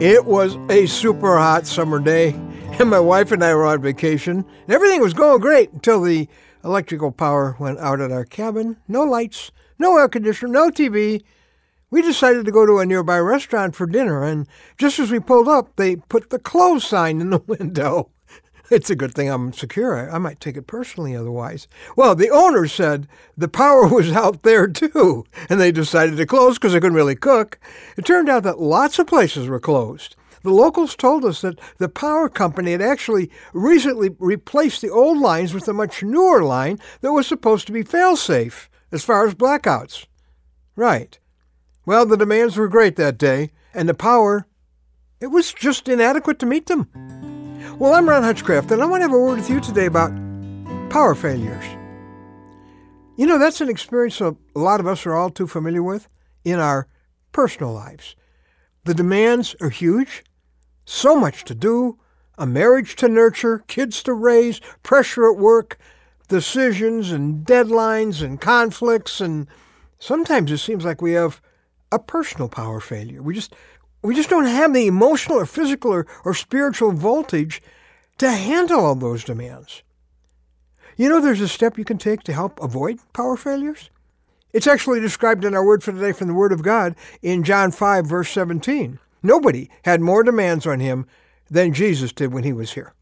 It was a super hot summer day, and my wife and I were on vacation. And everything was going great until the electrical power went out at our cabin. No lights, no air conditioner, no TV. We decided to go to a nearby restaurant for dinner, and just as we pulled up, they put the close sign in the window. It's a good thing I'm secure. I might take it personally otherwise. Well, the owner said the power was out there, too, and they decided to close because they couldn't really cook. It turned out that lots of places were closed. The locals told us that the power company had actually recently replaced the old lines with a much newer line that was supposed to be fail-safe as far as blackouts. Right. Well, the demands were great that day, and the power, it was just inadequate to meet them. Well, I'm Ron Hutchcraft, and I want to have a word with you today about power failures. You know, that's an experience a lot of us are all too familiar with in our personal lives. The demands are huge, so much to do, a marriage to nurture, kids to raise, pressure at work, decisions and deadlines and conflicts, and sometimes it seems like we have a personal power failure. We just don't have the emotional or physical or spiritual voltage to handle all those demands. You know, there's a step you can take to help avoid power failures. It's actually described in our word for today from the Word of God in John 5, verse 17. Nobody had more demands on him than Jesus did when he was here.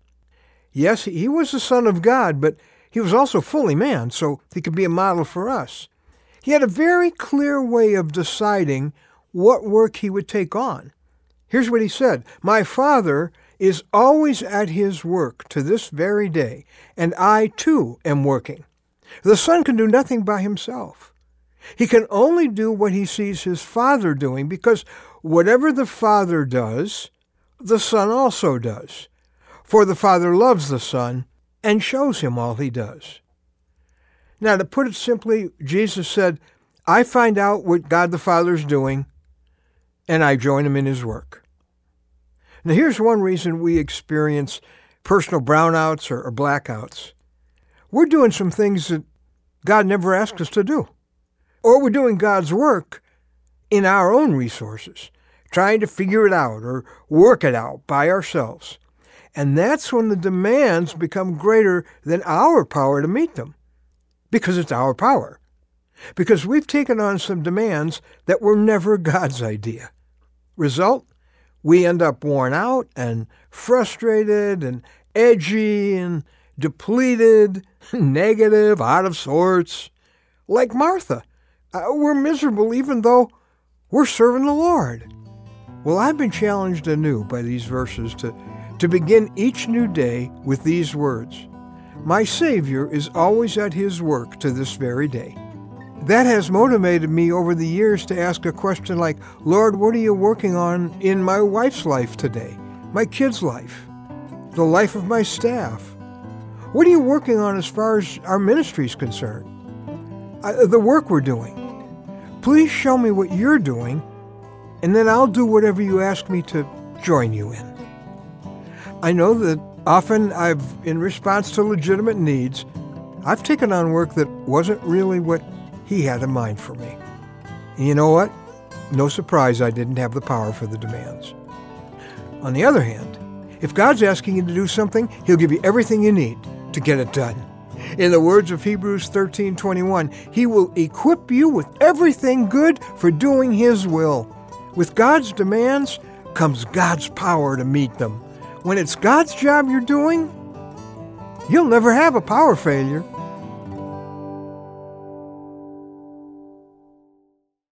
Yes, he was the Son of God, but he was also fully man, so he could be a model for us. He had a very clear way of deciding what work he would take on. Here's what he said: "My Father is always at his work to this very day, and I too am working." The Son can do nothing by himself. He can only do what he sees his Father doing, because whatever the Father does, the Son also does. For the Father loves the Son and shows him all he does. Now, to put it simply, Jesus said, "I find out what God the Father is doing, and I join him in his work." Now, here's one reason we experience personal brownouts or blackouts. We're doing some things that God never asked us to do. Or we're doing God's work in our own resources, trying to figure it out or work it out by ourselves. And that's when the demands become greater than our power to meet them. Because it's our power. Because we've taken on some demands that were never God's idea. Result, we end up worn out and frustrated and edgy and depleted, negative, out of sorts. Like Martha, we're miserable even though we're serving the Lord. Well, I've been challenged anew by these verses to begin each new day with these words: "My Savior is always at his work to this very day." That has motivated me over the years to ask a question like, "Lord, what are you working on in my wife's life today? My kid's life? The life of my staff? What are you working on as far as our ministry is concerned? The work we're doing? Please show me what you're doing, and then I'll do whatever you ask me to join you in." I know that often in response to legitimate needs, I've taken on work that wasn't really what he had in mind for me. And you know what? No surprise I didn't have the power for the demands. On the other hand, if God's asking you to do something, he'll give you everything you need to get it done. In the words of Hebrews 13:21, he will equip you with everything good for doing his will. With God's demands comes God's power to meet them. When it's God's job you're doing, you'll never have a power failure.